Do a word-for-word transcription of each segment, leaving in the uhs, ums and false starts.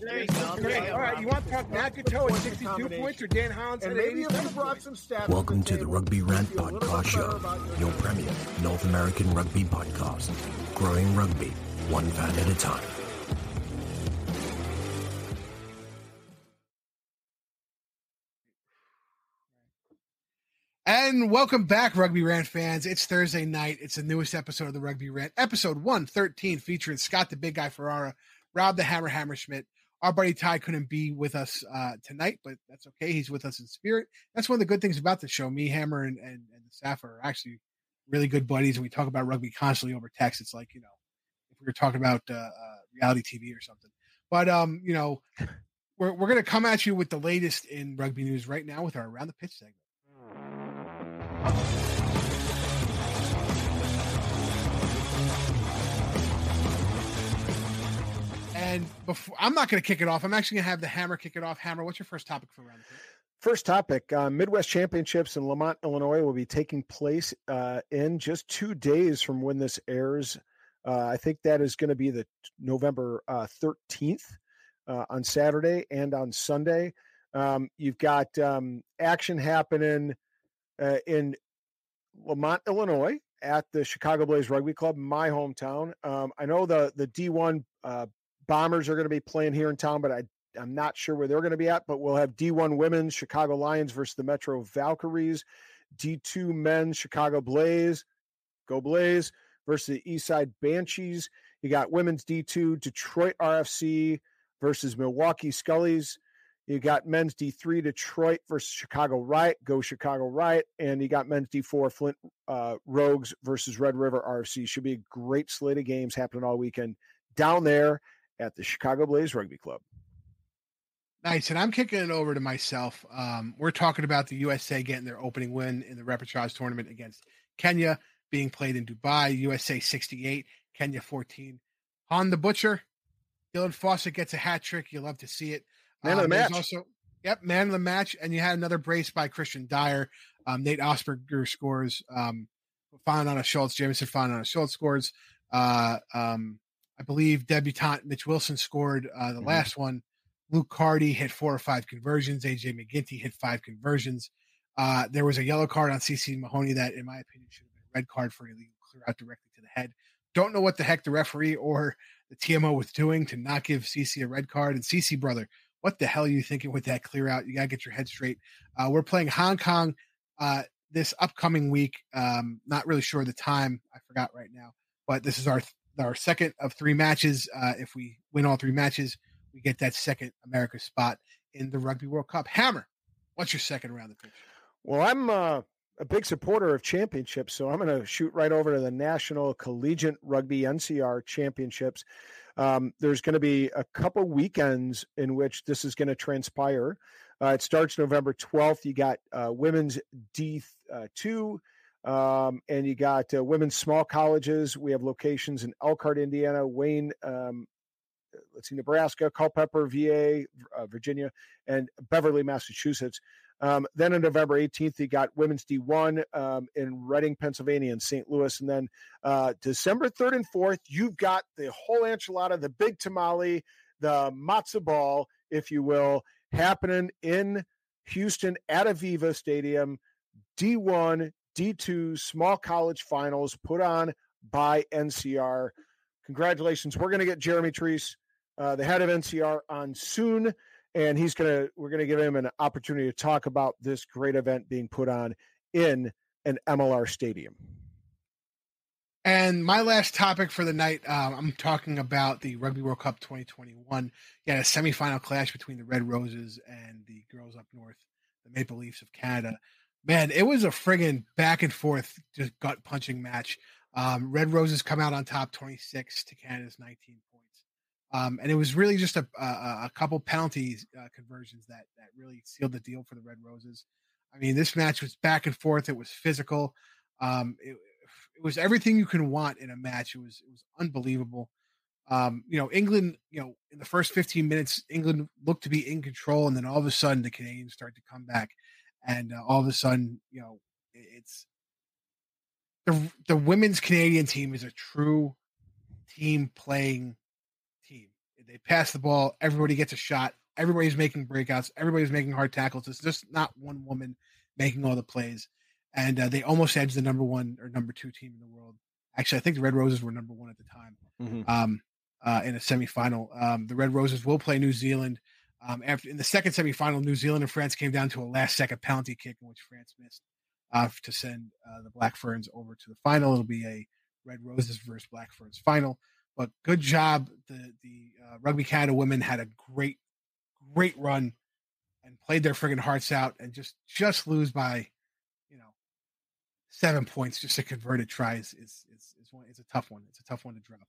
There you go. There you go. All right, you want Pat Nakatoa at sixty-two points or Dan Hollins at eighty-three? Welcome to the Rugby Rant Podcast Show, your premier North American rugby podcast. Growing rugby, one fan at a time. And welcome back, Rugby Rant fans. It's Thursday night. It's the newest episode of the Rugby Rant, episode one thirteen, featuring Scott the Big Guy Ferrara, Rob the Hammer Hammer Schmidt. Our buddy Ty couldn't be with us uh, tonight, but that's okay. He's with us in spirit. That's one of the good things about the show. Me, Hammer, and and, and Saffa are actually really good buddies, and we talk about rugby constantly over text. It's like, you know, if we were talking about uh, uh, reality T V or something. But, um, you know, we're, we're going to come at you with the latest in rugby news right now with our Around the Pitch segment. And before, I'm not going to kick it off. I'm actually going to have the Hammer kick it off. Hammer, what's your first topic for round two? First topic, uh, Midwest Championships in Lamont, Illinois will be taking place uh, in just two days from when this airs. Uh, I think that is going to be the November uh, thirteenth uh, on Saturday and on Sunday. Um, you've got um, action happening uh, in Lamont, Illinois at the Chicago Blaze Rugby Club, my hometown. Um, I know the, the D one uh, Bombers are going to be playing here in town, but I, I'm not sure where they're going to be at. But we'll have D one Women's Chicago Lions versus the Metro Valkyries, D two Men's Chicago Blaze, go Blaze, versus the Eastside Banshees. You got Women's D two Detroit R F C versus Milwaukee Scullies. You got Men's D three Detroit versus Chicago Riot, go Chicago Riot. And you got Men's D four Flint uh, Rogues versus Red River R F C. Should be a great slate of games happening all weekend down there at the Chicago Blaze Rugby Club. Nice. And I'm kicking it over to myself. Um, we're talking about the U S A getting their opening win in the Repertoires tournament against Kenya, being played in Dubai. U S A sixty-eight, Kenya fourteen. Han the Butcher, Dylan Fawcett gets a hat trick. You love to see it. Man um, of the match. Also, yep, man of the match. And you had another brace by Christian Dyer. Um, Nate Osberger scores. Um, Fonana Schultz, Jameson Fonana Schultz scores. Uh, um, I believe debutant Mitch Wilson scored uh, the mm-hmm. last one. Luke Cardi hit four or five conversions. A J McGinty hit five conversions. Uh, there was a yellow card on C C Mahoney that, in my opinion, should have been a red card for illegal clear out directly to the head. Don't know what the heck the referee or the T M O was doing to not give C C a red card. And C C, brother, what the hell are you thinking with that clear out? You got to get your head straight. Uh, we're playing Hong Kong uh, this upcoming week. Um, not really sure of the time. I forgot right now. But this is our th- our second of three matches. Uh, if we win all three matches, we get that second America spot in the Rugby World Cup. Hammer, what's your second round of the pitch? Well, I'm uh, a big supporter of championships, so I'm going to shoot right over to the National Collegiate Rugby N C R Championships. Um, there's going to be a couple weekends in which this is going to transpire. Uh, it starts November twelfth. You got uh, women's D two. Um, and you got uh, women's small colleges. We have locations in Elkhart, Indiana, Wayne, um, let's see, Nebraska, Culpeper, V A, uh, Virginia, and Beverly, Massachusetts. Um, then on November eighteenth, you got women's D one um, in Reading, Pennsylvania, and Saint Louis. And then uh, December third and fourth, you've got the whole enchilada, the big tamale, the matzo ball, if you will, happening in Houston at Aviva Stadium. D one, D two small college finals put on by N C R. Congratulations. We're going to get Jeremy Therese, uh, the head of N C R, on soon. And he's going to, we're going to give him an opportunity to talk about this great event being put on in an M L R stadium. And my last topic for the night, um, I'm talking about the Rugby World Cup twenty twenty-one. You had a semifinal clash between the Red Roses and the girls up north, the Maple Leafs of Canada. Man, it was a friggin' back and forth, just gut punching match. Um, Red Roses come out on top, twenty-six to Canada's nineteen points, um, and it was really just a a, a couple penalty uh, conversions that that really sealed the deal for the Red Roses. I mean, this match was back and forth. It was physical. Um, it, it was everything you can want in a match. It was it was unbelievable. Um, you know, England. You know, in the first fifteen minutes, England looked to be in control, and then all of a sudden, the Canadians start to come back. And uh, all of a sudden, you know, it's the the women's Canadian team is a true team playing team. They pass the ball. Everybody gets a shot. Everybody's making breakouts. Everybody's making hard tackles. It's just not one woman making all the plays. And uh, they almost edged the number one or number two team in the world. Actually, I think the Red Roses were number one at the time mm-hmm. um, uh, in a semifinal. Um, the Red Roses will play New Zealand. Um, after in the second semifinal, New Zealand and France came down to a last-second penalty kick in which France missed uh, to send uh, the Black Ferns over to the final. It'll be a Red Roses versus Black Ferns final. But good job. The the uh, Rugby Canada women had a great, great run and played their friggin' hearts out and just just lose by, you know, seven points. Just a converted try is is is, is one. It's a tough one. It's a tough one to drop.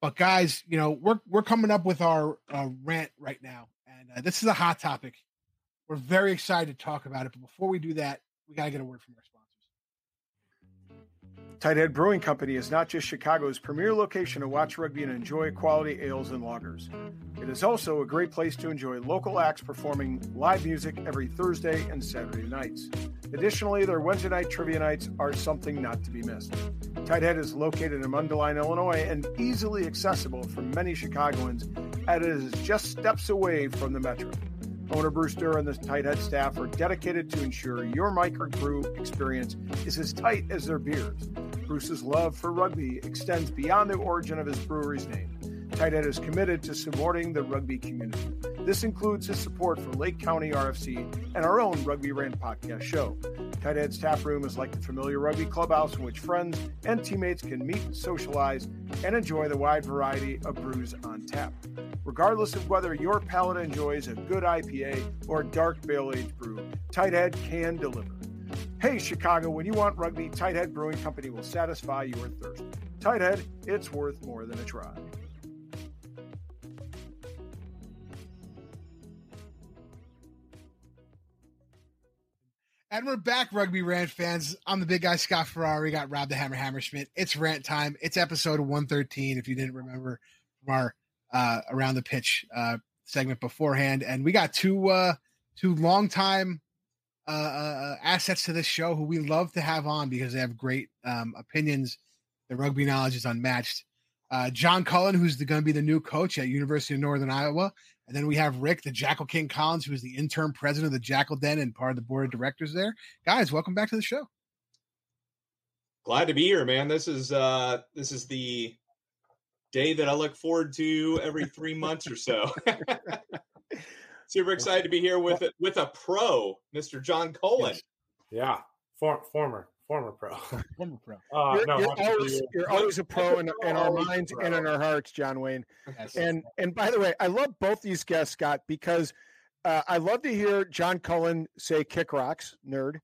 But guys, you know, we're we're coming up with our uh, rant right now. And uh, this is a hot topic. We're very excited to talk about it. But before we do that, we got to get a word from our sponsors. Tighthead Brewing Company is not just Chicago's premier location to watch rugby and enjoy quality ales and lagers. It is also a great place to enjoy local acts performing live music every Thursday and Saturday nights. Additionally, their Wednesday night trivia nights are something not to be missed. Tighthead is located in Mundelein, Illinois, and easily accessible for many Chicagoans, as it is just steps away from the metro. Owner Brewster and the Tighthead staff are dedicated to ensure your microbrew experience is as tight as their beers. Bruce's love for rugby extends beyond the origin of his brewery's name. Tighthead is committed to supporting the rugby community. This includes his support for Lake County R F C and our own Rugby Rant podcast show. Tighthead's tap room is like the familiar rugby clubhouse in which friends and teammates can meet, socialize, and enjoy the wide variety of brews on tap. Regardless of whether your palate enjoys a good I P A or dark barrel-aged brew, Tighthead can deliver. Hey, Chicago, when you want rugby, Tighthead Brewing Company will satisfy your thirst. Tighthead, it's worth more than a try. And we're back, Rugby Rant fans. I'm the big guy, Scott Ferrara. We got Rob the Hammer Hammer Schmidt. It's rant time. It's episode one thirteen, if you didn't remember from our uh, Around the Pitch uh, segment beforehand. And we got two uh, two longtime uh, uh, assets to this show who we love to have on because they have great um, opinions. Their rugby knowledge is unmatched. Uh, John Cullen, who's going to be the new coach at University of Northern Iowa. And then we have Rick, the Jackal King Collins, who is the interim president of the Jackal Den and part of the board of directors there. Guys, welcome back to the show. Glad to be here, man. This is uh, this is the day that I look forward to every three months or so. Super excited to be here with with a pro, Mister John Cullen. Yes. Yeah, For, former former pro, former pro. Uh, you're, no, you're, always, you're always a pro in, in our minds pro. and in our hearts, John Wayne. Yes. And and by the way, I love both these guests, Scott, because uh, I love to hear John Cullen say "kick rocks, nerd,"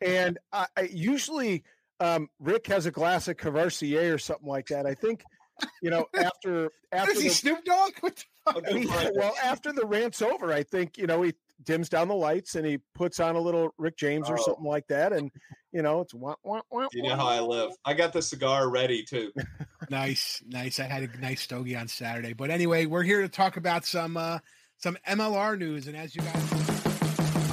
and I, I usually um, Rick has a glass of Courvoisier or something like that. I think you know after after is the, he Snoop Dogg? What the fuck? He, well, after the rant's over, I think you know he. dims down the lights and he puts on a little Rick James oh. or something like that. And, you know, it's wah, wah, wah, you know how I live. I got the cigar ready too. Nice. Nice. I had a nice stogie on Saturday, but anyway, we're here to talk about some, uh, some M L R news. And as you guys M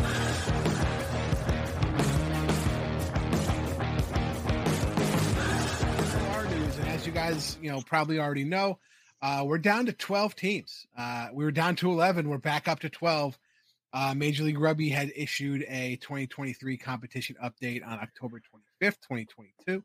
L R news, and as you guys, you know, probably already know, uh, we're down to twelve teams. Uh, we were down to eleven. We're back up to twelve. Uh, Major League Rugby had issued a twenty twenty-three competition update on October twenty-fifth, twenty twenty-two.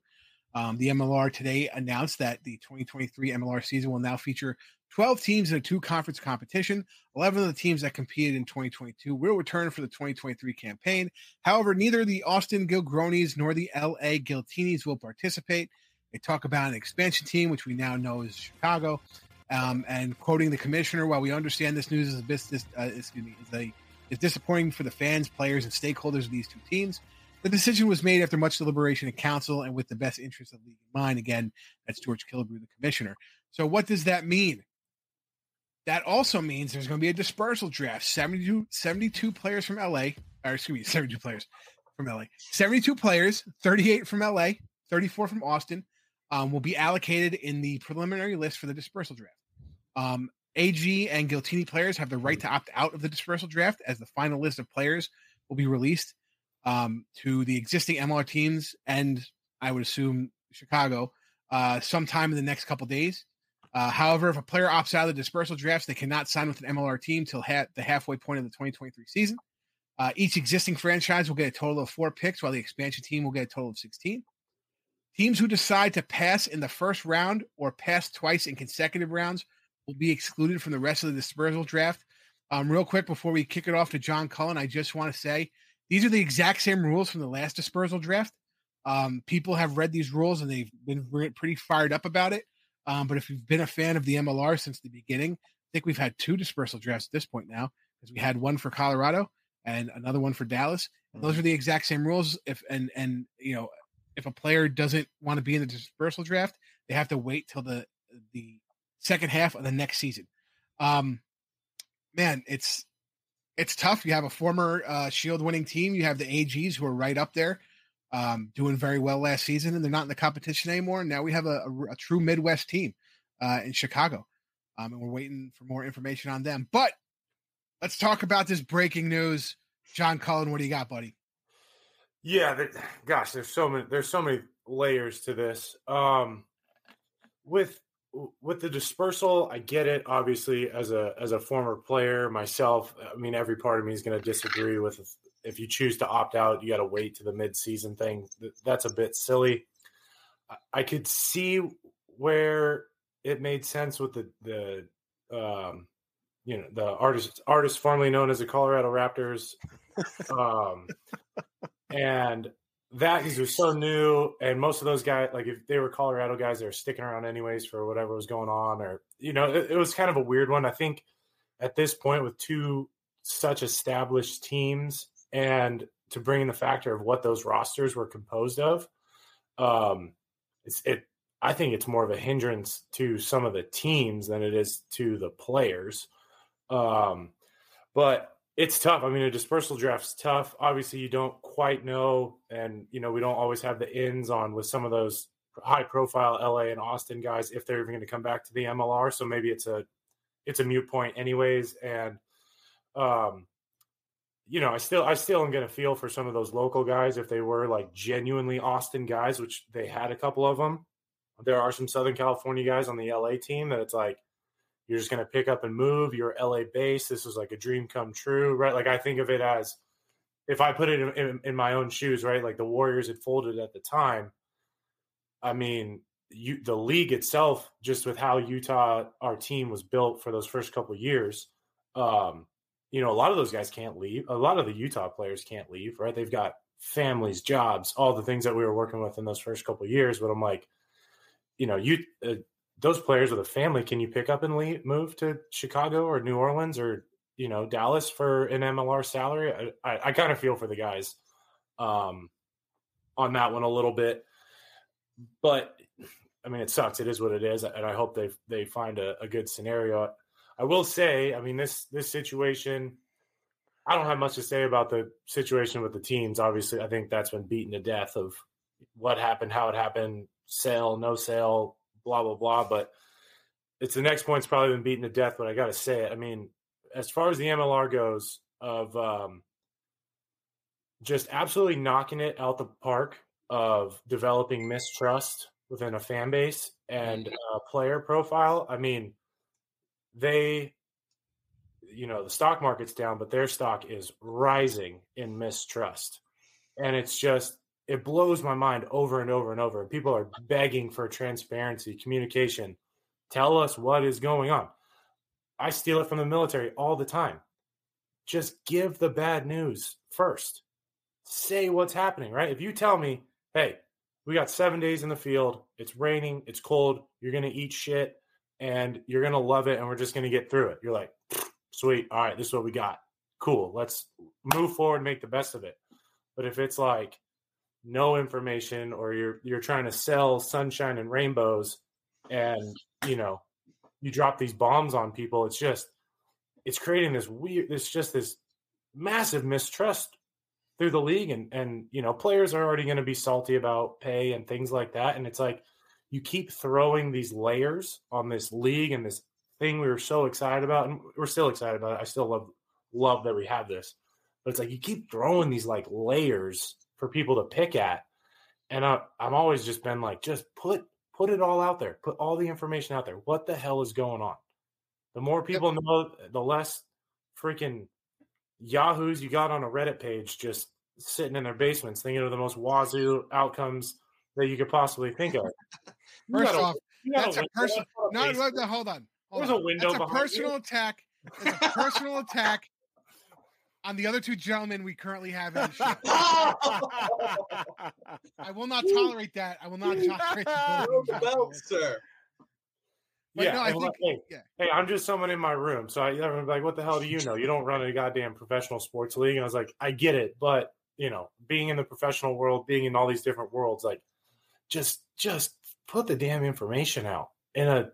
Um, the M L R today announced that the twenty twenty-three M L R season will now feature twelve teams in a two-conference competition. eleven of the teams that competed in twenty twenty-two will return for the twenty twenty-three campaign. However, neither the Austin Gilgronis nor the L A Giltinis will participate. They talk about an expansion team, which we now know is Chicago. Um, and quoting the commissioner, while we understand this news is a business, uh, excuse me, is a It's disappointing for the fans, players, and stakeholders of these two teams. The decision was made after much deliberation in council and with the best interest of the league in mind. Again, that's George Killigrew, the commissioner. So what does that mean? That also means there's going to be a dispersal draft. seventy-two, seventy-two players from L A, or excuse me, seventy-two players from L A. seventy-two players, thirty-eight from L A, thirty-four from Austin, um, will be allocated in the preliminary list for the dispersal draft. Um, A G and Giltini players have the right to opt out of the dispersal draft as the final list of players will be released um, to the existing M L R teams and I would assume Chicago uh, sometime in the next couple days. Uh, however, if a player opts out of the dispersal drafts, they cannot sign with an M L R team till ha- the halfway point of the twenty twenty-three season. Uh, each existing franchise will get a total of four picks, while the expansion team will get a total of sixteen. Teams who decide to pass in the first round or pass twice in consecutive rounds will be excluded from the rest of the dispersal draft. Um, real quick, before we kick it off to John Cullen, I just want to say these are the exact same rules from the last dispersal draft. Um, people have read these rules, and they've been re- pretty fired up about it. Um, but if you've been a fan of the M L R since the beginning, I think we've had two dispersal drafts at this point now, because we had one for Colorado and another one for Dallas. And those are the exact same rules. If and and you know, if a player doesn't want to be in the dispersal draft, they have to wait till the the second half of the next season. Um, man, it's it's tough. You have a former uh, Shield winning team. You have the A Gs who are right up there. Um, doing very well last season, and they're not in the competition anymore. And now we have a, a, a true Midwest team uh, in Chicago, um, and we're waiting for more information on them. But let's talk about this breaking news. John Cullen, what do you got, buddy? Yeah, that, gosh, there's so many. There's so many layers to this. Um, with with the dispersal, I get it. Obviously, as a as a former player myself, I mean, every part of me is going to disagree with. If you choose to opt out, you got to wait to the mid-season thing. That's a bit silly. I could see where it made sense with the, the um, you know, the artist, artist formerly known as the Colorado Raptors. um, and that because it was so new, and most of those guys, like if they were Colorado guys, they were sticking around anyways for whatever was going on, or, you know, it, it was kind of a weird one. I think at this point with two such established teams, and to bring in the factor of what those rosters were composed of, um, it's, it I think it's more of a hindrance to some of the teams than it is to the players. Um, but it's tough. I mean, a dispersal draft's tough. Obviously, you don't quite know, and you know we don't always have the ins on with some of those high-profile L A and Austin guys if they're even going to come back to the M L R. So maybe it's a it's a moot point, anyways. And um. You know, I still I still am going to feel for some of those local guys if they were like genuinely Austin guys, which they had a couple of them. There are some Southern California guys on the L A team that it's like, you're just going to pick up and move. You're L A based. This was like a dream come true, right? Like I think of it as, if I put it in, in, in my own shoes, right? Like the Warriors had folded at the time. I mean, you, the league itself, just with how Utah, our team was built for those first couple of years, um, you know, a lot of those guys can't leave. A lot of the Utah players can't leave, right? They've got families, jobs, all the things that we were working with in those first couple of years. But I'm like, you know, you uh, those players with a family, can you pick up and leave, move to Chicago or New Orleans or, you know, Dallas for an M L R salary? I, I, I kind of feel for the guys um, on that one a little bit. But, I mean, it sucks. It is what it is. And I hope they they find a, a good scenario. I will say, I mean, this this situation, I don't have much to say about the situation with the teams. Obviously, I think that's been beaten to death of what happened, how it happened, sale, no sale, blah, blah, blah. But it's the next point's probably been beaten to death, but I got to say it. I mean, as far as the M L R goes, of um, just absolutely knocking it out the park of developing mistrust within a fan base and uh, player profile, I mean, they, you know, the stock market's down, but their stock is rising in mistrust. And it's just, it blows my mind over and over and over. People are begging for transparency, communication. Tell us what is going on. I steal it from the military all the time. Just give the bad news first. Say what's happening, right? If you tell me, hey, we got seven days in the field, it's raining, it's cold, you're going to eat shit, and you're going to love it, and we're just going to get through it. You're like, sweet, all right, this is what we got. Cool, let's move forward and make the best of it. But if it's like no information, or you're you're trying to sell sunshine and rainbows, and, you know, you drop these bombs on people, it's just – it's creating this weird – it's just this massive mistrust through the league. And, and you know, players are already going to be salty about pay and things like that. And it's like, you keep throwing these layers on this league and this thing we were so excited about, and we're still excited about it. I still love love that we have this. But it's like you keep throwing these like layers for people to pick at. And I, I've always just been like, just put Put it all out there. Put all the information out there. What the hell is going on? The more people yep. know, the less freaking yahoos you got on a Reddit page just sitting in their basements thinking of the most wazoo outcomes that you could possibly think of. First gotta, off, that's a, a person. No, no, no, hold on. Hold There's on. a window that's behind a personal you. attack. It's a personal attack on the other two gentlemen we currently have in the show. I will not tolerate that. I will not tolerate that. No belt, sir. But yeah, no, I think, hey, yeah. hey, I'm just someone in my room. So I, I'm like, what the hell do you know? You don't run a goddamn professional sports league. And I was like, I get it. But, you know, being in the professional world, being in all these different worlds, like just just put the damn information out in a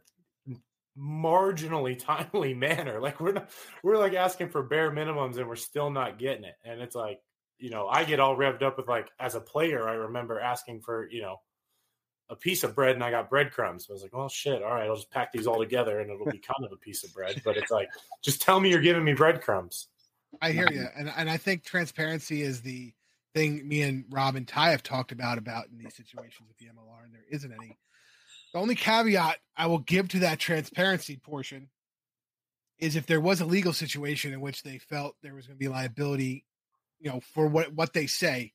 marginally timely manner. Like we're not, we're like asking for bare minimums and we're still not getting it. And it's like, you know, I get all revved up with like as a player, I remember asking for, you know, a piece of bread and I got breadcrumbs. So I was like, oh shit. All right. I'll just pack these all together and it'll be kind of a piece of bread, but it's like, just tell me you're giving me breadcrumbs. I hear you. And and I think transparency is the thing me and Rob and Ty have talked about, about in these situations with the M L R, and there isn't any. The only caveat I will give to that transparency portion is if there was a legal situation in which they felt there was going to be liability, you know, for what, what they say,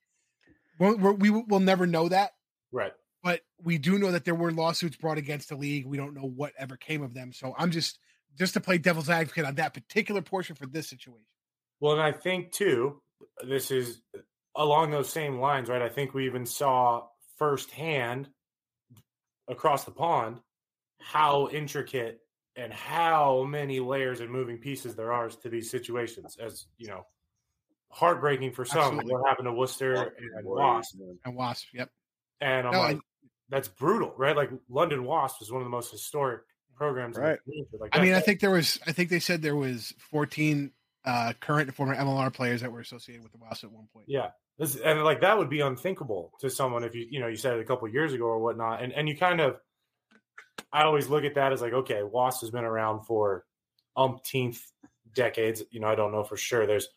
we're, we're, we will never know that. Right. But we do know that there were lawsuits brought against the league. We don't know what ever came of them. So I'm just, just to play devil's advocate on that particular portion for this situation. Well, and I think, too, this is along those same lines, right? I think we even saw firsthand across the pond how intricate and how many layers and moving pieces there are to these situations, as, you know, heartbreaking for some. Absolutely. What happened to Worcester and Wasp. And Wasp, yep. And I'm no, like, I, that's brutal, right? Like London Wasp was one of the most historic programs. Right. In the like, I mean, I think there was, I think they said there was fourteen uh, current and former M L R players that were associated with the Wasp at one point. Yeah. This, and like, that would be unthinkable to someone if you, you know, you said it a couple of years ago or whatnot. And, and you kind of, I always look at that as like, okay, Wasp has been around for umpteenth decades. You know, I don't know for sure. There's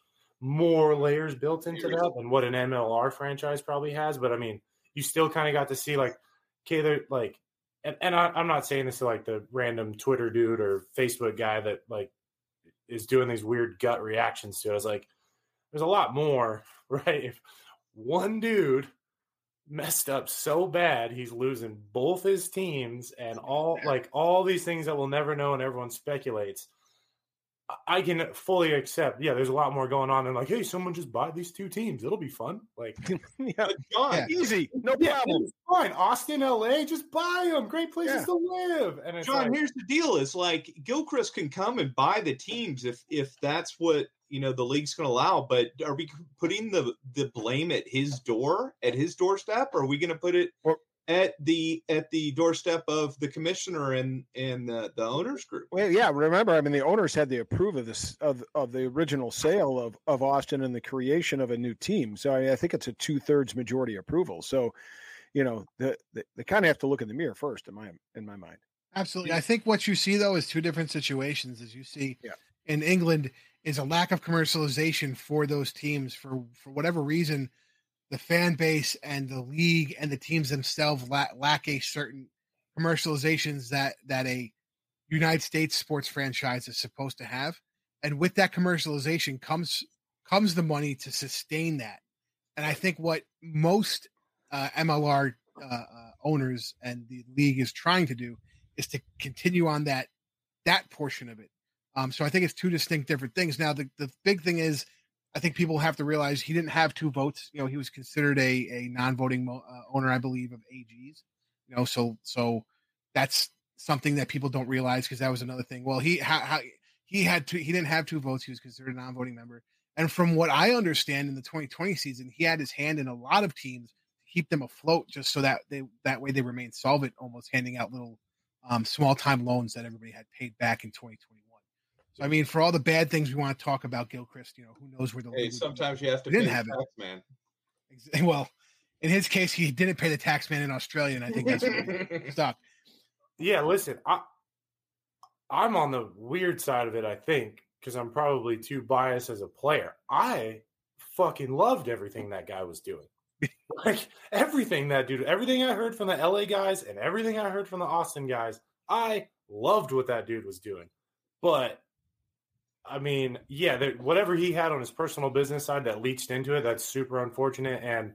more layers built into that than what an M L R franchise probably has. But I mean, you still kind of got to see, like, okay, they're like, and, and I, I'm not saying this to like the random Twitter dude or Facebook guy that like is doing these weird gut reactions to it. I was like, there's a lot more, right? If one dude messed up so bad, he's losing both his teams and all, like, all these things that we'll never know and everyone speculates. I can fully accept, yeah, there's a lot more going on. And like, hey, someone just buy these two teams. It'll be fun. Like, yeah, yeah. easy. No problem. Yeah, fine. Austin, L A, just buy them. Great places yeah. to live. And it's John, like, here's the deal is like Gilchrist can come and buy the teams if if that's what, you know, the league's going to allow. But are we putting the, the blame at his door, at his doorstep? Or are we going to put it or- at the at the doorstep of the commissioner and and the, the owners group? Well, yeah, remember, I mean, the owners had the approve of this of, of the original sale of, of Austin and the creation of a new team. So I mean, I think it's a two thirds majority approval. So, you know, the, the, they kind of have to look in the mirror first, in my in my mind. Absolutely, I think what you see though is two different situations. As you see yeah. in England, is a lack of commercialization for those teams for for whatever reason. The fan base and the league and the teams themselves lack, lack a certain commercializations that, that a United States sports franchise is supposed to have. And with that commercialization comes, comes the money to sustain that. And I think what most uh, M L R uh, uh, owners and the league is trying to do is to continue on that, that portion of it. Um, so I think it's two distinct different things. Now, the, the big thing is, I think people have to realize he didn't have two votes. You know, he was considered a, a non-voting uh, owner, I believe, of A Gs. You know, so so that's something that people don't realize because that was another thing. Well, he how, how, he had two, he didn't have two votes. He was considered a non-voting member. And from what I understand, in the twenty twenty season, he had his hand in a lot of teams to keep them afloat, just so that they that way they remained solvent, almost handing out little um, small-time loans that everybody had paid back in twenty twenty-one. I mean, for all the bad things we want to talk about Gilchrist, you know, who knows where the hey, sometimes you have to pay the tax man. Well, in his case, he didn't pay the tax man in Australia, and I think that's what stuck. Yeah, listen, I, I'm on the weird side of it, I think, because I'm probably too biased as a player. I fucking loved everything that guy was doing. Like everything that dude, everything I heard from the L A guys and everything I heard from the Austin guys, I loved what that dude was doing. But I mean, yeah, there, whatever he had on his personal business side that leached into it, that's super unfortunate. And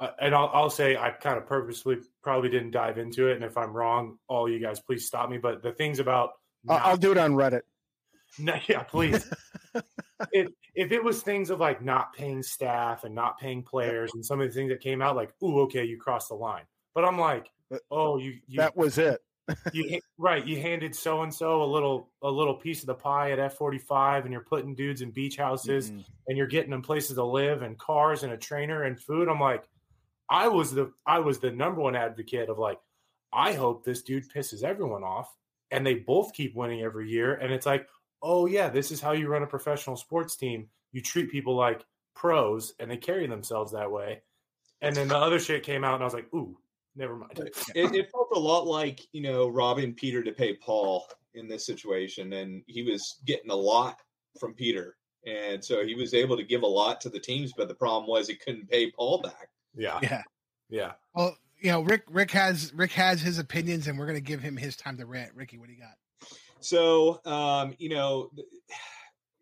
uh, and I'll, I'll say I kind of purposely probably didn't dive into it. And if I'm wrong, all you guys, please stop me. But the things about uh, not, I'll do it on Reddit. No, yeah, please. if if it was things of like not paying staff and not paying players and some of the things that came out, like, ooh, okay, you crossed the line. But I'm like, oh, you, you that was it. you, right, you handed so and so a little a little piece of the pie at F forty-five, and you're putting dudes in beach houses, mm-hmm. and you're getting them places to live, and cars, and a trainer, and food. I'm like, I was the I was the number one advocate of like, I hope this dude pisses everyone off, and they both keep winning every year. And it's like, oh yeah, this is how you run a professional sports team. You treat people like pros, and they carry themselves that way. And then the other shit came out, and I was like, ooh. Never mind. It, it felt a lot like, you know, robbing Peter to pay Paul in this situation. And he was getting a lot from Peter. And so he was able to give a lot to the teams. But the problem was he couldn't pay Paul back. Yeah. Yeah. Yeah. Well, you know, Rick, Rick has Rick has his opinions, and we're going to give him his time to rant. Ricky, what do you got? So, um, you know,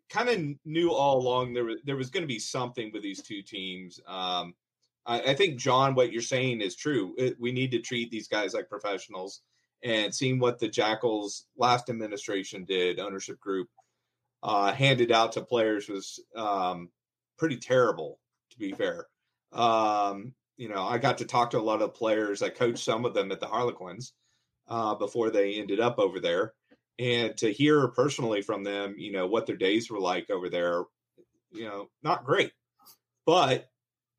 kind of knew all along there was, there was going to be something with these two teams. Um I think, John, what you're saying is true. We need to treat these guys like professionals, and seeing what the Jackals last administration did, ownership group, uh, handed out to players was um, pretty terrible, to be fair. Um, you know, I got to talk to a lot of players. I coached some of them at the Harlequins uh, before they ended up over there. And to hear personally from them, you know, what their days were like over there, you know, not great. But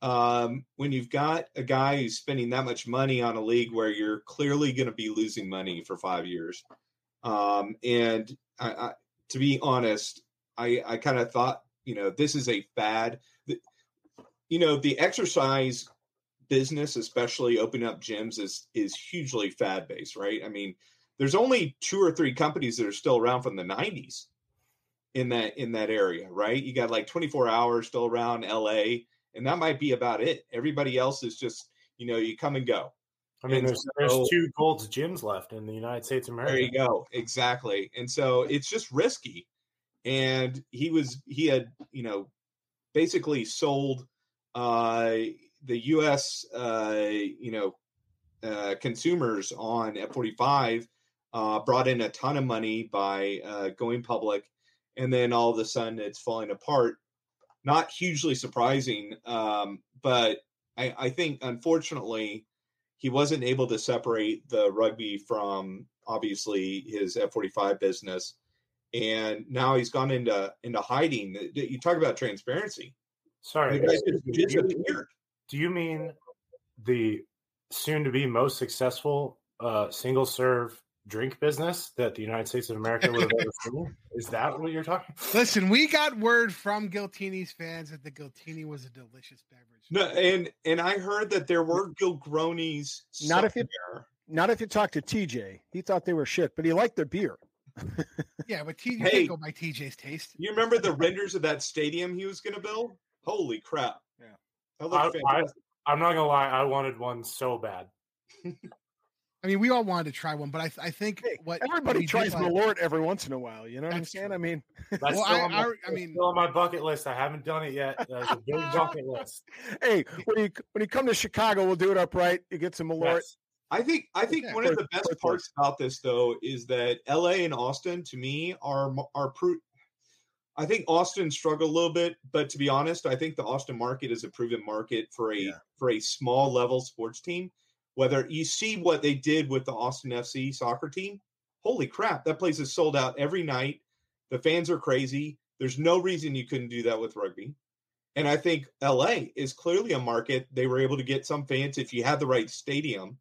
Um, when you've got a guy who's spending that much money on a league where you're clearly going to be losing money for five years. Um, and I, I, to be honest, I, I kind of thought, you know, this is a fad. You know, the exercise business, especially opening up gyms, is, is hugely fad based, right? I mean, there's only two or three companies that are still around from the nineties in that, in that area, right? You got like twenty-four hours still around L A, and that might be about it. Everybody else is just, you know, you come and go. I mean, there's, so, there's two Gold's gyms left in the United States of America. There you go. Exactly. And so it's just risky. And he was, he had, you know, basically sold uh, the U S, uh, you know, uh, consumers on F forty-five, uh, brought in a ton of money by uh, going public. And then all of a sudden it's falling apart. Not hugely surprising, um, but I, I think, unfortunately, he wasn't able to separate the rugby from, obviously, his F forty-five business. And now he's gone into into hiding. You talk about transparency. Sorry. The guy just disappeared. Do you mean the soon-to-be most successful uh, single-serve drink business that the United States of America would have ever seen? Is that what you're talking about? Listen, we got word from Giltini's fans that the Giltini was a delicious beverage. No, and and I heard that there were Gilgronis. Not if you not if you talk to T J. He thought they were shit, but he liked their beer. Yeah, but T J, hey, can't go by T J's taste. You remember the renders of that stadium he was going to build? Holy crap! Yeah, I, I, I'm not gonna lie, I wanted one so bad. I mean, we all wanted to try one, but I, th- I think hey, what everybody tries Malort every once in a while. You know what I'm saying? True. I mean, that's well, still, I, on my, I, I mean, still on my bucket list. I haven't done it yet. That's a big bucket list. Hey, when you when you come to Chicago, we'll do it up right. You get some Malort. Yes. I think I think yeah, one of the best perfect. parts about this, though, is that L A and Austin, to me, are are. Pro- I think Austin struggled a little bit, but to be honest, I think the Austin market is a proven market for a yeah. for a small level sports team. Whether you see what they did with the Austin F C soccer team, holy crap, that place is sold out every night. The fans are crazy. There's no reason you couldn't do that with rugby. And I think L A is clearly a market. They were able to get some fans. If you had the right stadium,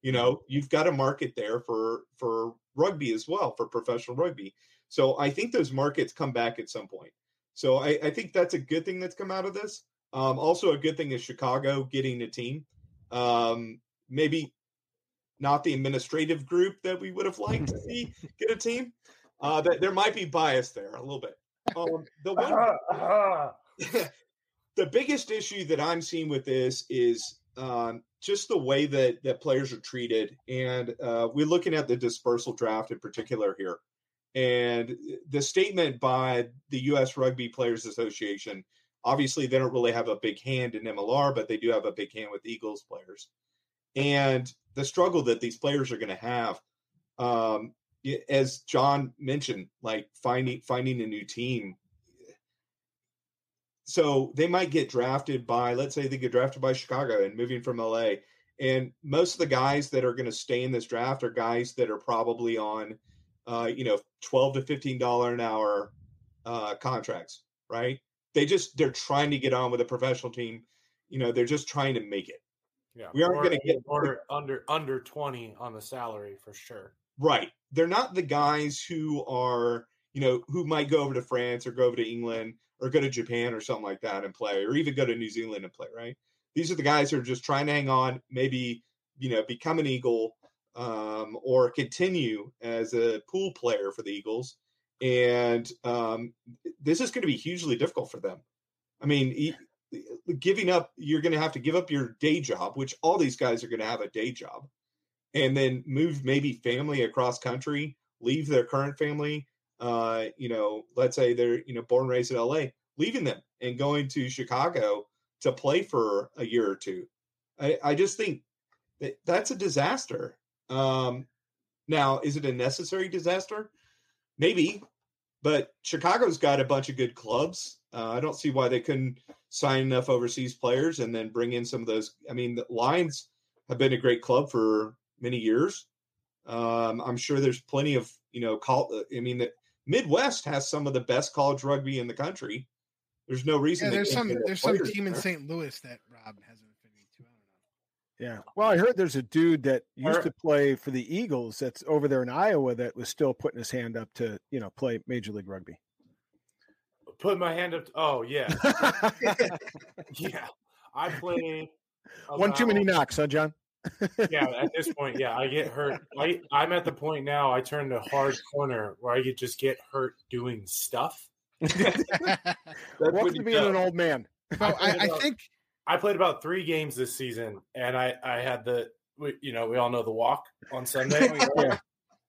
you know, you've got a market there for, for rugby as well, for professional rugby. So I think those markets come back at some point. So I, I think that's a good thing that's come out of this. Um, also a good thing is Chicago getting a team. Um, Maybe not the administrative group that we would have liked to see get a team. Uh, that there might be bias there a little bit. Um, the one, uh, uh. the biggest issue that I'm seeing with this is um, just the way that, that players are treated. And uh, we're looking at the dispersal draft in particular here. And the statement by the U S Rugby Players Association, obviously they don't really have a big hand in M L R, but they do have a big hand with Eagles players. And the struggle that these players are going to have, um, as John mentioned, like finding finding a new team. So they might get drafted by, let's say they get drafted by Chicago and moving from L A. And most of the guys that are going to stay in this draft are guys that are probably on, uh, you know, twelve to fifteen dollars an hour uh, contracts, right? They just, they're trying to get on with a professional team. You know, they're just trying to make it. Yeah, we aren't going to get or under under twenty on the salary for sure. Right, they're not the guys who are, you know, who might go over to France or go over to England or go to Japan or something like that and play, or even go to New Zealand and play. Right, these are the guys who are just trying to hang on, maybe, you know, become an Eagle um, or continue as a pool player for the Eagles, and um, this is going to be hugely difficult for them. I mean. E- Giving up, you're going to have to give up your day job, which all these guys are going to have a day job, and then move maybe family across country, leave their current family. Uh, you know, let's say they're, you know, born and raised in L A, leaving them and going to Chicago to play for a year or two. I, I just think that that's a disaster. Um, now, is it a necessary disaster? Maybe, but Chicago's got a bunch of good clubs. Uh, I don't see why they couldn't sign enough overseas players and then bring in some of those. I mean, the Lions have been a great club for many years. Um, I'm sure there's plenty of, you know, call, I mean, the Midwest has some of the best college rugby in the country. There's no reason. Yeah, there's some there's some team there. In Saint Louis that Rob has an affinity to. I don't know. Yeah. Well, I heard there's a dude that used or, to play for the Eagles that's over there in Iowa that was still putting his hand up to, you know, play Major League Rugby. Put my hand up. To, oh, yeah. yeah. I play. About, One too many knocks, huh, John? yeah, at this point, yeah, I get hurt. I, I'm at the point now, I turn the hard corner where I could just get hurt doing stuff. Welcome to being an old man. Well, I, I, about, I think. I played about three games this season, and I, I had the, we, you know, we all know the walk on Sunday. yeah.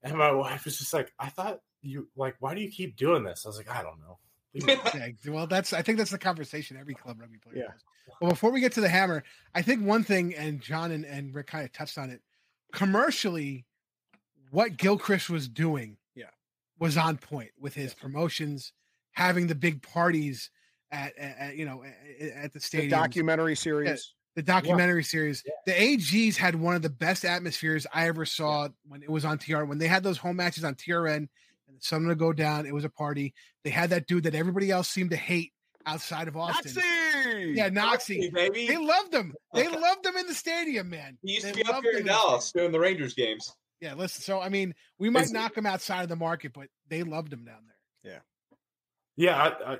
And my wife was just like, I thought you, like, why do you keep doing this? I was like, I don't know. Well, that's I think that's the conversation every club rugby player yeah. has. Well, before we get to the hammer, I think one thing, and John and, and Rick kind of touched on it, commercially, what Gilchrist was doing yeah. was on point with his yeah. promotions, having the big parties at, at, at you know at, at the stadium. The documentary series. At, the documentary yeah. series. Yeah. The A Gs had one of the best atmospheres I ever saw yeah. when it was on T R N. When they had those home matches on T R N, some to go down. It was a party. They had that dude that everybody else seemed to hate outside of Austin. Noxy! Yeah, Noxy. Noxy, baby. They loved him. They loved him in the stadium, man. He used they to be up here in Dallas doing the Rangers games. Yeah, listen. So, I mean, we might Is knock it? him outside of the market, but they loved him down there. Yeah. Yeah, I, I,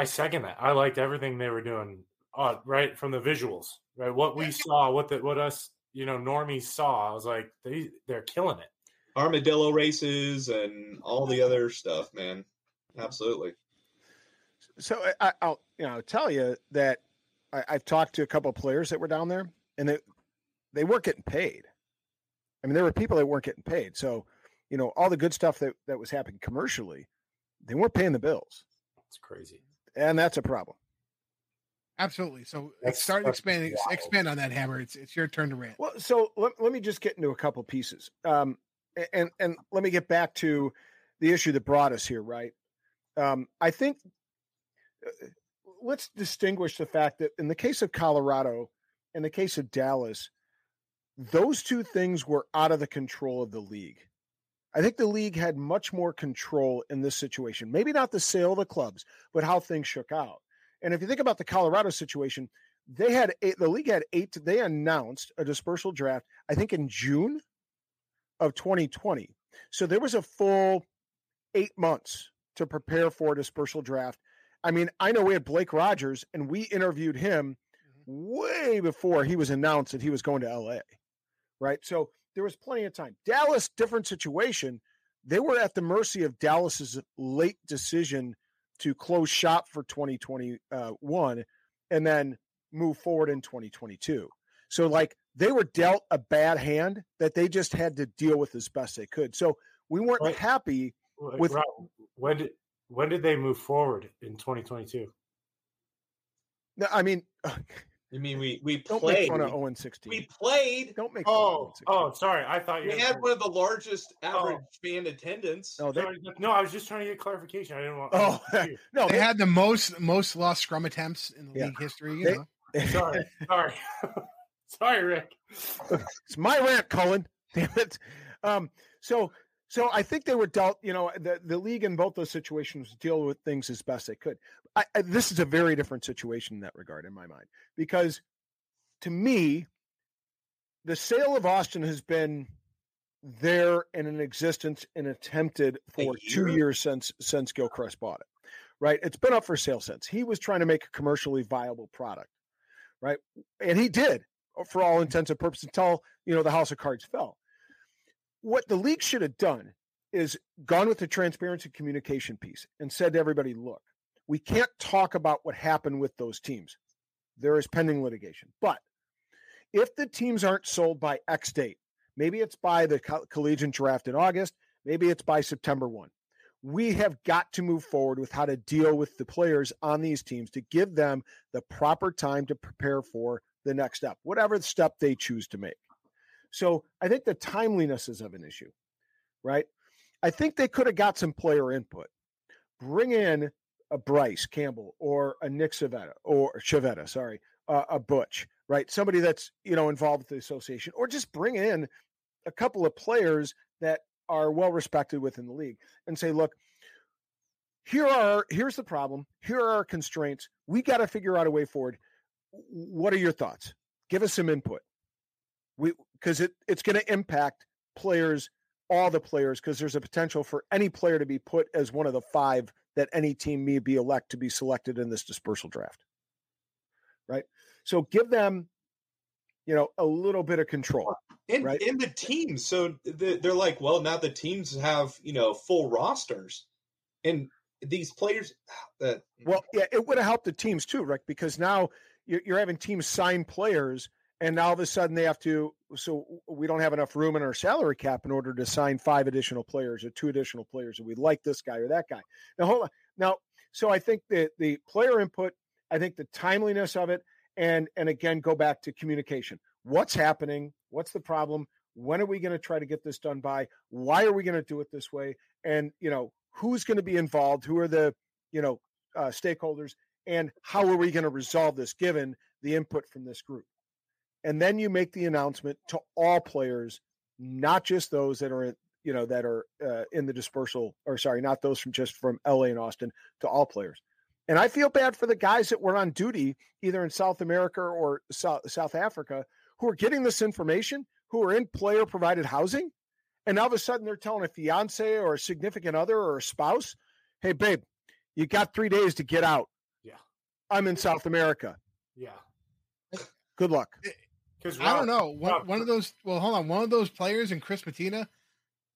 I second that. I liked everything they were doing, uh, right, from the visuals, right? What we saw, what the, what us, you know, normies saw. I was like, they, they're killing it. Armadillo races and all the other stuff, man. Absolutely. So I, I'll you know tell you that I, I've talked to a couple of players that were down there, and they they weren't getting paid. I mean, there were people that weren't getting paid. So, you know, all the good stuff that, that was happening commercially, they weren't paying the bills. It's crazy, and that's a problem. Absolutely. So that's, start expanding. Wild. Expand on that, Hammer. It's it's your turn to rant. Well, so let, let me just get into a couple pieces. Um, And and let me get back to the issue that brought us here, right? Um, I think uh, let's distinguish the fact that in the case of Colorado, in the case of Dallas, those two things were out of the control of the league. I think the league had much more control in this situation. Maybe not the sale of the clubs, but how things shook out. And if you think about the Colorado situation, they had eight, the league had eight. They announced a dispersal draft, I think, in June of twenty twenty. So there was a full eight months to prepare for a dispersal draft. I mean, I know we had Blake Rogers and we interviewed him way before he was announced that he was going to L A, right? So there was plenty of time. Dallas, different situation. They were at the mercy of Dallas's late decision to close shop for twenty twenty-one and then move forward in twenty twenty-two. So like they were dealt a bad hand that they just had to deal with as best they could. So we weren't right. happy right. with right. when did when did they move forward in twenty twenty-two? No, I mean, I mean we we don't played make fun of oh and sixteen. We played. Don't make fun oh, of oh, sorry, I thought you we had one of the largest average oh. fan attendance. No, they, no, I was just trying to get clarification. I didn't want. Oh no, they, they had the most most lost scrum attempts in the yeah. league history. You they, know. Sorry, sorry, sorry, Rick. It's my rant, Cullen. Damn it. Um, so, so I think they were dealt. You know, the, the league in both those situations deal with things as best they could. I, I, this is a very different situation in that regard, in my mind, because to me, the sale of Austin has been there and in existence and attempted for year. two years since since Gilchrist bought it. Right, it's been up for sale since he was trying to make a commercially viable product. Right. And he did for all intents and purposes until, you know, the house of cards fell. What the league should have done is gone with the transparency communication piece and said to everybody, look, we can't talk about what happened with those teams. There is pending litigation. But if the teams aren't sold by X date, maybe it's by the co- collegiate draft in August, maybe it's by September first. We have got to move forward with how to deal with the players on these teams to give them the proper time to prepare for the next step, whatever step they choose to make. So I think the timeliness is of an issue, right? I think they could have got some player input. Bring in a Bryce Campbell or a Nick Civetta or Civetta, sorry, uh, a Butch, right? Somebody that's, you know, involved with the association, or just bring in a couple of players that are well respected within the league and say, look, here are, here's the problem. Here are our constraints. We got to figure out a way forward. What are your thoughts? Give us some input. We, cause it, it's going to impact players, all the players, cause there's a potential for any player to be put as one of the five that any team may be elect to be selected in this dispersal draft. Right. So give them, you know, a little bit of control. And, right? and the teams, so the, they're like, well, now the teams have, you know, full rosters. And these players... Uh, well, yeah, it would have helped the teams too, Rick, because now you're, you're having teams sign players, and now all of a sudden they have to... So we don't have enough room in our salary cap in order to sign five additional players or two additional players, and we like this guy or that guy. Now, hold on. Now, so I think the, the player input, I think the timeliness of it, And and again, go back to communication. What's happening? What's the problem? When are we going to try to get this done by? Why are we going to do it this way? And, you know, who's going to be involved? Who are the, you know, uh, stakeholders? And how are we going to resolve this given the input from this group? And then you make the announcement to all players, not just those that are, you know, that are uh, in the dispersal, or sorry, not those from just from L A and Austin, to all players. And I feel bad for the guys that were on duty either in South America or South, South Africa who are getting this information, who are in player-provided housing, and all of a sudden they're telling a fiancé or a significant other or a spouse, hey, babe, you got three days to get out. Yeah. I'm in South America. Yeah. Good luck. Rob, I don't know. One, Rob, one of those – well, hold on. One of those players in Chris Mattina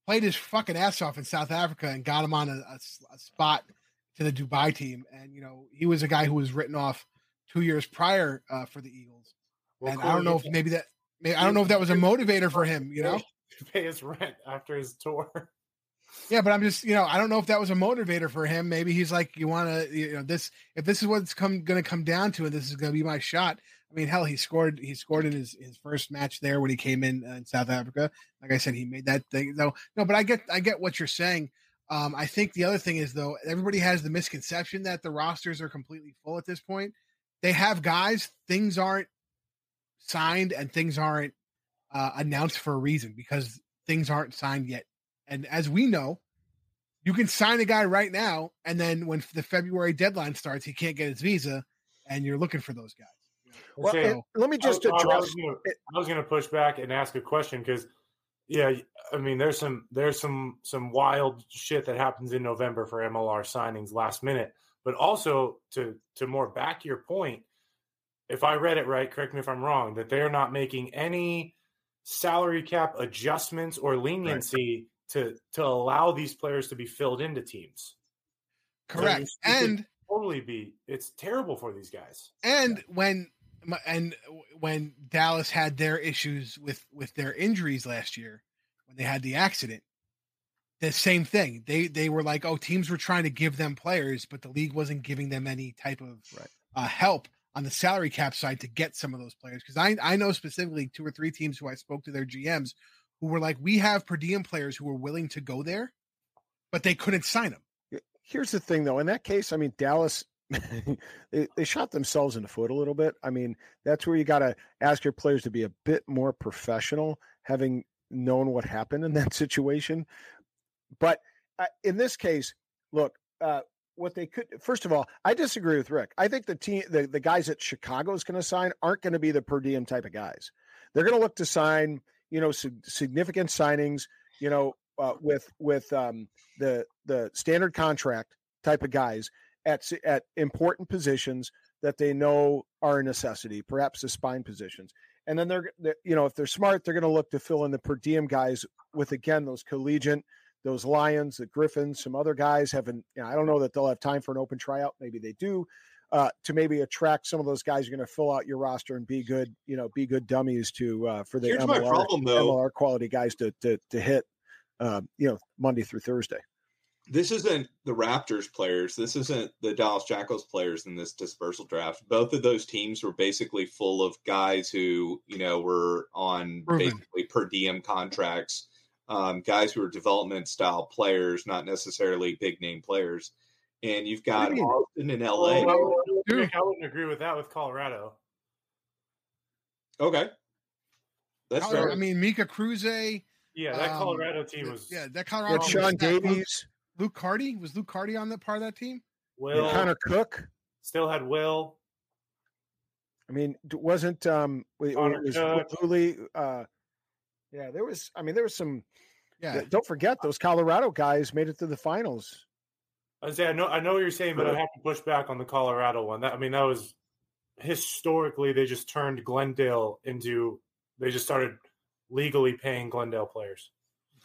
played his fucking ass off in South Africa and got him on a, a, a spot – to the Dubai team. And, you know, he was a guy who was written off two years prior uh, for the Eagles. Well, and cool, I don't know if maybe that, maybe, I don't know if that was a motivator for him, you know, to pay his rent after his tour. Yeah. But I'm just, you know, I don't know if that was a motivator for him. Maybe he's like, you want to, you know, this, if this is what's come going to come down to, and this is going to be my shot. I mean, hell, he scored, he scored in his, his first match there when he came in uh, in South Africa. Like I said, he made that thing though. No, but I get, I get what you're saying. Um, I think the other thing is, though, everybody has the misconception that the rosters are completely full at this point. They have guys. Things aren't signed and things aren't uh, announced for a reason, because things aren't signed yet. And as we know, you can sign a guy right now, and then when the February deadline starts, he can't get his visa, and you're looking for those guys. Well, so, and let me just address. I was going to push back and ask a question because – yeah, I mean, there's some there's some some wild shit that happens in November for M L R signings last minute. But also to to more back your point, if I read it right, correct me if I'm wrong, that they're not making any salary cap adjustments or leniency right. to to allow these players to be filled into teams. Correct. So and totally be. It's terrible for these guys. And when and when Dallas had their issues with, with their injuries last year, when they had the accident, the same thing. They they were like, oh, teams were trying to give them players, but the league wasn't giving them any type of right. uh, help on the salary cap side to get some of those players. Because I, I know specifically two or three teams who I spoke to their G Ms who were like, we have per diem players who were willing to go there, but they couldn't sign them. Here's the thing, though. In that case, I mean, Dallas, they, they shot themselves in the foot a little bit. I mean, that's where you got to ask your players to be a bit more professional, having known what happened in that situation. But uh, in this case, look, uh, what they could – first of all, I disagree with Rick. I think the team, the, the guys at Chicago is going to sign aren't going to be the per diem type of guys. They're going to look to sign, you know, sig- significant signings, you know, Uh, with with um, the the standard contract type of guys at at important positions that they know are a necessity, perhaps the spine positions, and then they're, they're you know if they're smart, they're going to look to fill in the per diem guys with again those collegiate, those Lions, the Griffins, some other guys. Haven't you know, I don't know that they'll have time for an open tryout. Maybe they do uh, to maybe attract some of those guys who are going to fill out your roster and be good you know be good dummies to uh, for the M L R, problem, M L R quality guys to to, to hit. Um, you know, Monday through Thursday. This isn't the Raptors players. This isn't the Dallas Jackals players in this dispersal draft. Both of those teams were basically full of guys who, you know, were on mm-hmm. basically per diem contracts, um, guys who are development style players, not necessarily big name players. And you've got Austin and L A. Well, I, wouldn't, I wouldn't agree with that with Colorado. Okay. That's Colorado, fair. I mean, Mika Kruse. Yeah, that Colorado um, team was. Yeah, that Colorado. With Sean Davies, Luke Cardi was Luke Cardi on that part of that team. Will yeah. Connor Cook still had Will. I mean, wasn't um? It was Cooley, uh, yeah, there was. I mean, there was some. Yeah, don't forget those Colorado guys made it to the finals. I was saying, I know, I know what you're saying, but I have to push back on the Colorado one. That I mean, that was historically they just turned Glendale into. They just started. Legally paying Glendale players.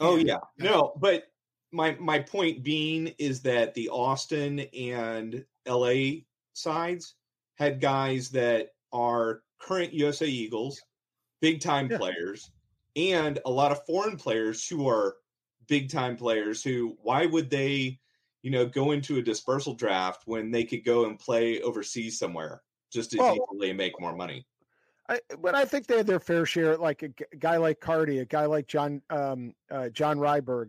Oh yeah, no, but my my point being is that the Austin and L A sides had guys that are current U S A Eagles, big time yeah. players, and a lot of foreign players who are big time players. Who why would they, you know, go into a dispersal draft when they could go and play overseas somewhere just to oh. easily make more money? I, but I think they had their fair share, like a g- guy like Cardi, a guy like John um, uh, John Ryberg,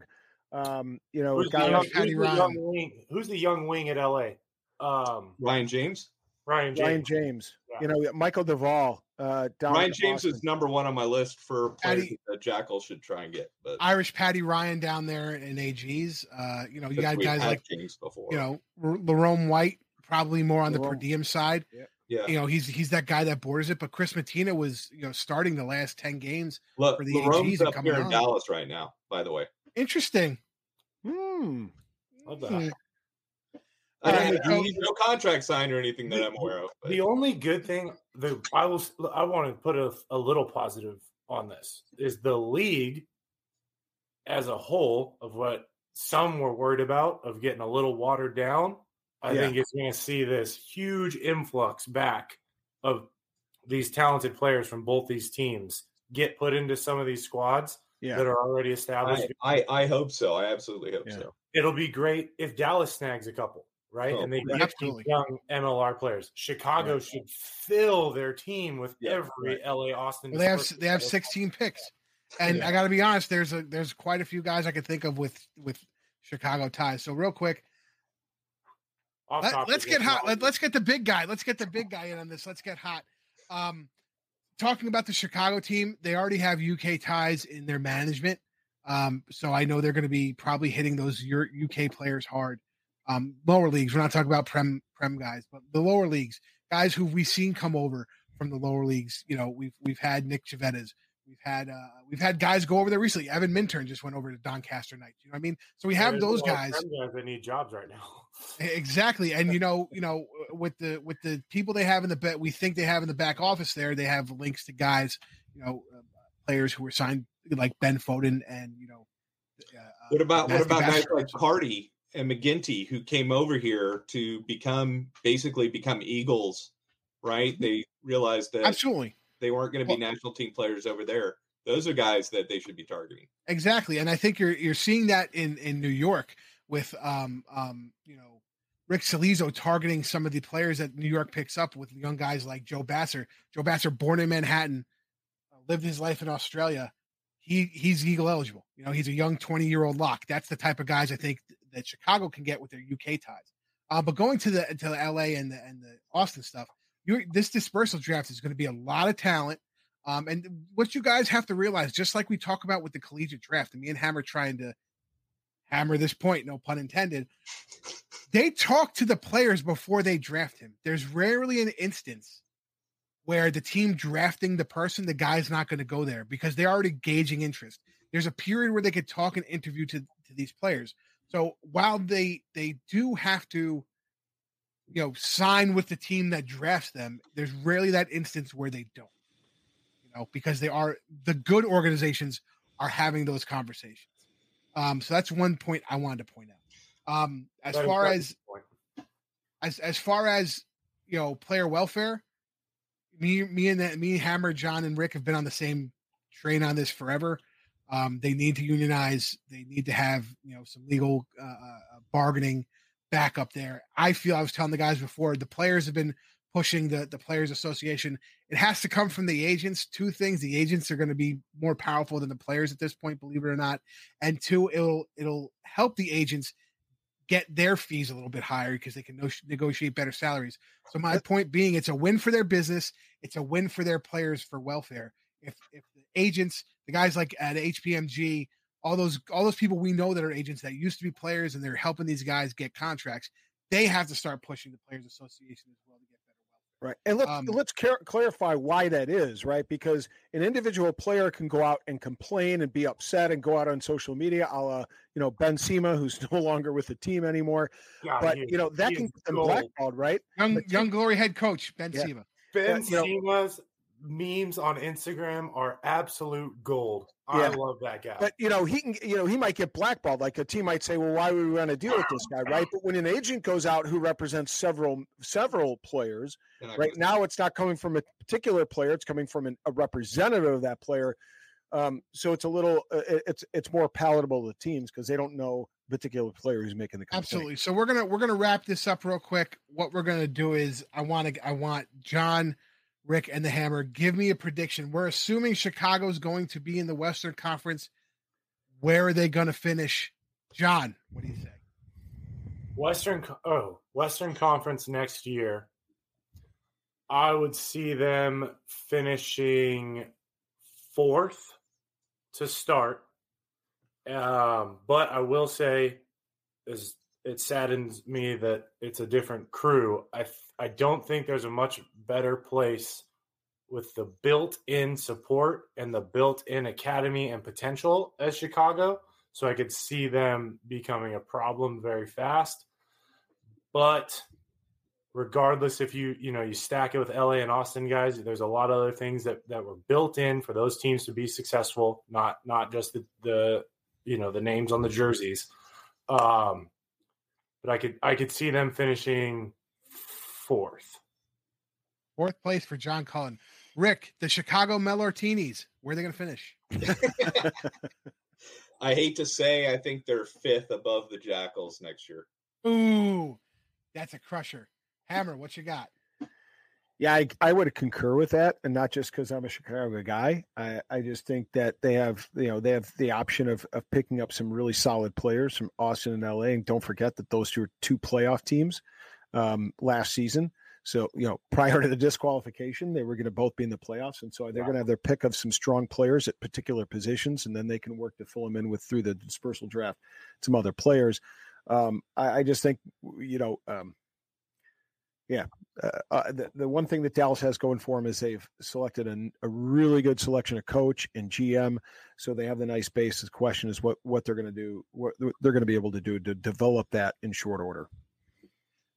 um, you know, who's, a guy the, young, like who's the young wing? Who's the young wing at L A? Um, Ryan James. Ryan James. Ryan James. Yeah. You know, Michael Duvall. Uh, Ryan James Boston. Is number one on my list for players Patty, that Jackal should try and get. But Irish Patty Ryan down there in A Gs. Uh, you know, you got guys like James before. You know, Lerone White probably more on Lerone. the per diem side. Yeah. Yeah, you know he's he's that guy that borders it. But Chris Mattina was you know starting the last ten games Look, for the Lerome's A Gs up here in on. Dallas right now. By the way, interesting. Hmm. Love that. Mm. I don't think uh, he's no contract signed or anything that the, I'm aware of. But. The only good thing the I will I want to put a, a little positive on this is the league as a whole of what some were worried about of getting a little watered down. I yeah. think it's going to see this huge influx back of these talented players from both these teams get put into some of these squads yeah. that are already established. I, I, I hope so. I absolutely hope yeah. so. It'll be great if Dallas snags a couple, right? Oh, and they get absolutely. young M L R players. Chicago yeah. should fill their team with yeah, every right. L A Austin. Well, they have they have sixteen picks, and yeah. I got to be honest. There's a there's quite a few guys I can think of with with Chicago ties. So real quick. Let, let's get hot. Let, let's get the big guy. Let's get the big guy in on this. Let's get hot. Um, talking about the Chicago team, they already have U K ties in their management. Um, so I know they're going to be probably hitting those U K players hard. Um, lower leagues. We're not talking about prem prem guys, but the lower leagues, guys who we've seen come over from the lower leagues. You know, we've we've had Nick Civetta's. We've had uh, we've had guys go over there recently. Evan Minturn just went over to Doncaster night. You know what I mean? So we have There's those guys. guys that need jobs right now. Exactly, and you know, you know, with the with the people they have in the bet, we think they have in the back office there. They have links to guys, you know, uh, players who were signed like Ben Foden and you know. Uh, what about what about guys like Cardi and McGinty, who came over here to become basically become Eagles, right? They realized that absolutely they weren't going to be well, national team players over there. Those are guys that they should be targeting. Exactly. And I think you're you're seeing that in, in New York with um um you know Rick Celezo targeting some of the players that New York picks up with young guys like Joe Basser. Joe Basser, born in Manhattan, uh, lived his life in Australia. He he's Eagle eligible. You know, he's a young twenty-year-old lock. That's the type of guys I think th- that Chicago can get with their U K ties. Uh, but going to the to L A and the and the Austin stuff, you're, this dispersal draft is going to be a lot of talent. Um, and what you guys have to realize, just like we talk about with the collegiate draft, and me and Hammer trying to hammer this point, no pun intended. They talk to the players before they draft him. There's rarely an instance where the team drafting the person, the guy's not going to go there because they're already gauging interest. There's a period where they could talk and interview to, to these players. So while they they do have to, you know, sign with the team that drafts them, there's rarely that instance where they don't, you know, because they are the good organizations are having those conversations. Um, so that's one point I wanted to point out. Um, as that far as, as, as far as, you know, player welfare, me, me and that, me, Hammer, John and Rick have been on the same train on this forever. Um, they need to unionize. They need to have, you know, some legal, uh, bargaining back up there. I feel I was telling the guys before, the players have been pushing the, the players association. It has to come from the agents. Two things. The agents are going to be more powerful than the players at this point, believe it or not. And two, it'll, it'll help the agents get their fees a little bit higher because they can no- negotiate better salaries. So my point being, it's a win for their business. It's a win for their players for welfare. If if the agents, the guys like at H P M G, all those all those people we know that are agents that used to be players and they're helping these guys get contracts, they have to start pushing the Players Association as well to get better welfare. Right, and let's um, let's car- clarify why that is, right? Because an individual player can go out and complain and be upset and go out on social media, a la, you know, Ben Sema, who's no longer with the team anymore. God, but, is, you know, that can get them blackballed, right? Young, but, young Glory head coach, Ben yeah. Sema. Ben but, Sema's know, memes on Instagram are absolute gold. Yeah. I love that guy. But, you know, he can, you know, he might get blackballed. Like a team might say, well, why would we want to deal with this guy, right? But when an agent goes out who represents several several players, right, now it's not coming from a particular player. It's coming from an, a representative of that player. Um, so it's a little, uh, it's it's more palatable to teams because they don't know the particular player who's making the complaint. Absolutely. So we're gonna we're gonna wrap this up real quick. What we're gonna do is I want to I want John, Rick, and the Hammer, give me a prediction. We're assuming Chicago's going to be in the Western Conference. Where are they going to finish? John, what do you say? Western oh Western Conference next year. I would see them finishing fourth to start, um, but I will say, is it saddens me that it's a different crew. I th- I don't think there's a much better place with the built-in support and the built-in academy and potential as Chicago. So I could see them becoming a problem very fast. But regardless, if you you know you stack it with L A and Austin guys, there's a lot of other things that, that were built in for those teams to be successful, not not just the, the you know the names on the jerseys. Um, but I could I could see them finishing fourth. Fourth place for John Cullen. Rick, the Chicago Malortinis, where are they going to finish? I hate to say, I think they're fifth above the Jackals next year. Ooh, that's a crusher. Hammer, what you got? Yeah, I, I would concur with that, and not just because I'm a Chicago guy. I, I just think that they have, you know, they have the option of of picking up some really solid players from Austin and L A, and don't forget that those two are two playoff teams um, last season. So, you know, prior to the disqualification, they were going to both be in the playoffs, and so they're wow. going to have their pick of some strong players at particular positions, and then they can work to fill them in with through the dispersal draft some other players. Um, I, I just think, you know. Um, Yeah, uh, uh, the the one thing that Dallas has going for them is they've selected a, a really good selection of coach and G M, so they have the nice base. The question is what, what they're going to do, what they're going to be able to do to develop that in short order.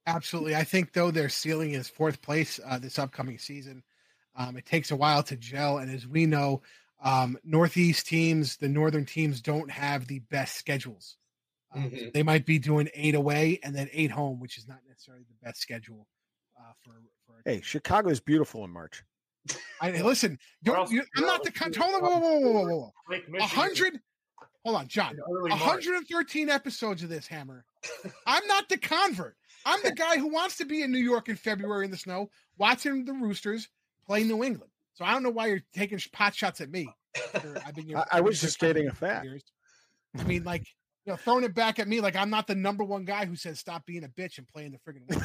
Absolutely. I think, though, their ceiling is fourth place uh, this upcoming season. Um, it takes a while to gel, and as we know, um, Northeast teams, the Northern teams don't have the best schedules. Mm-hmm. They might be doing eight away and then eight home, which is not necessarily the best schedule. Uh, for, for hey, Chicago is beautiful in March. I listen. Don't, you, I'm not the con- hold on. Whoa, whoa, whoa, whoa, whoa. A hundred. Hold on, John. one hundred thirteen episodes of this hammer. I'm not the convert. I'm the guy who wants to be in New York in February in the snow, watching the Roosters play New England. So I don't know why you're taking pot shots at me. I've been here I was just stating a fact. Years. I mean, like. You know, throwing it back at me like I'm not the number one guy who says stop being a bitch and playing the friggin'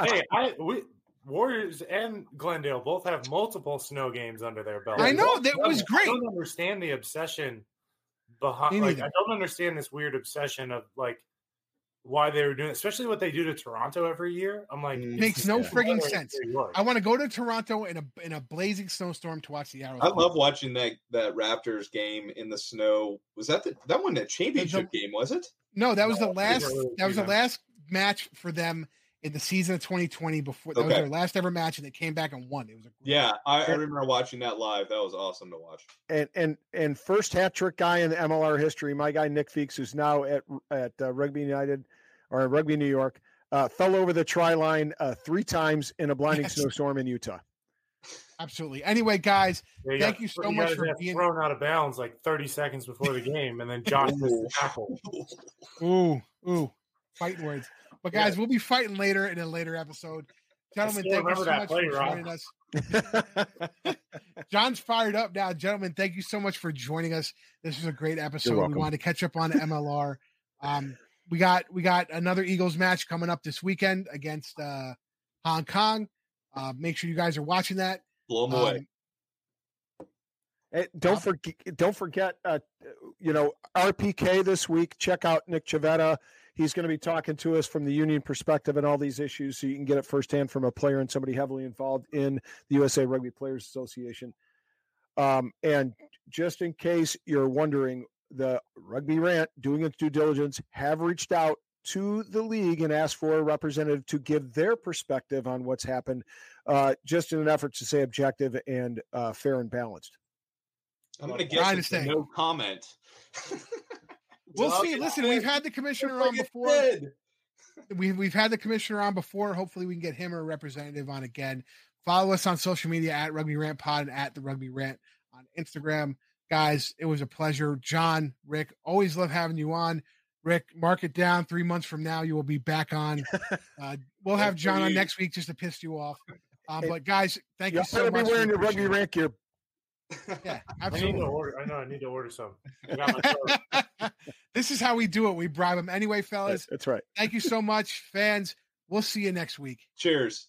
hey, hey, I we Warriors and Glendale both have multiple snow games under their belt. I know that was great. I don't understand the obsession behind. Like, I don't understand this weird obsession of like why they were doing, especially what they do to Toronto every year. I'm like, it makes no frigging sense. I want to go to Toronto in a in a blazing snowstorm to watch the Arrows. I love watching that that Raptors game in the snow. Was that the, that one that championship the, game? Was it? No, that was no, the last. That was the last match for them in the season of twenty twenty. Before that okay. was their last ever match, and they came back and won. It was a great yeah. I, I remember watching that live. That was awesome to watch. And and and first hat trick guy in the M L R history, my guy Nick Feeks, who's now at at uh, Rugby United. Or Rugby New York, uh, fell over the try line uh, three times in a blinding yes. snowstorm in Utah. Absolutely. Anyway, guys, yeah, you thank got, you so you much for being thrown out of bounds like thirty seconds before the game, and then Josh missed the tackle. Ooh, ooh, fight words. But guys, yeah. we'll be fighting later in a later episode. Gentlemen, thank you so much play, for Rob. joining us. John's fired up now, gentlemen. Thank you so much for joining us. This was a great episode. We wanted to catch up on M L R. Um, We got we got another Eagles match coming up this weekend against uh, Hong Kong. Uh, make sure you guys are watching that. Blow them um, away. Hey, don't uh, forget don't forget uh, you know, R P K this week. Check out Nick Civetta. He's going to be talking to us from the union perspective and all these issues, so you can get it firsthand from a player and somebody heavily involved in the U S A Rugby Players Association. Um, and just in case you're wondering, the Rugby Rant, doing its due diligence, have reached out to the league and asked for a representative to give their perspective on what's happened, uh, just in an effort to stay objective and uh, fair and balanced. I'm going to guess it's a no comment. We'll see. Listen, we've had the commissioner on before. We've, we've had the commissioner on before. Hopefully we can get him or a representative on again. Follow us on social media at Rugby Rant Pod and at The Rugby Rant on Instagram. Guys, it was a pleasure. John, Rick, always love having you on. Rick, mark it down. Three months from now, you will be back on. Uh, we'll have John on next week just to piss you off. Um, but, guys, thank you, you so much. You better be wearing your Rugby Rant gear. Yeah, absolutely. I, order, I know I need to order some. This is how we do it. We bribe them. Anyway, fellas. That's right. Thank you so much, fans. We'll see you next week. Cheers.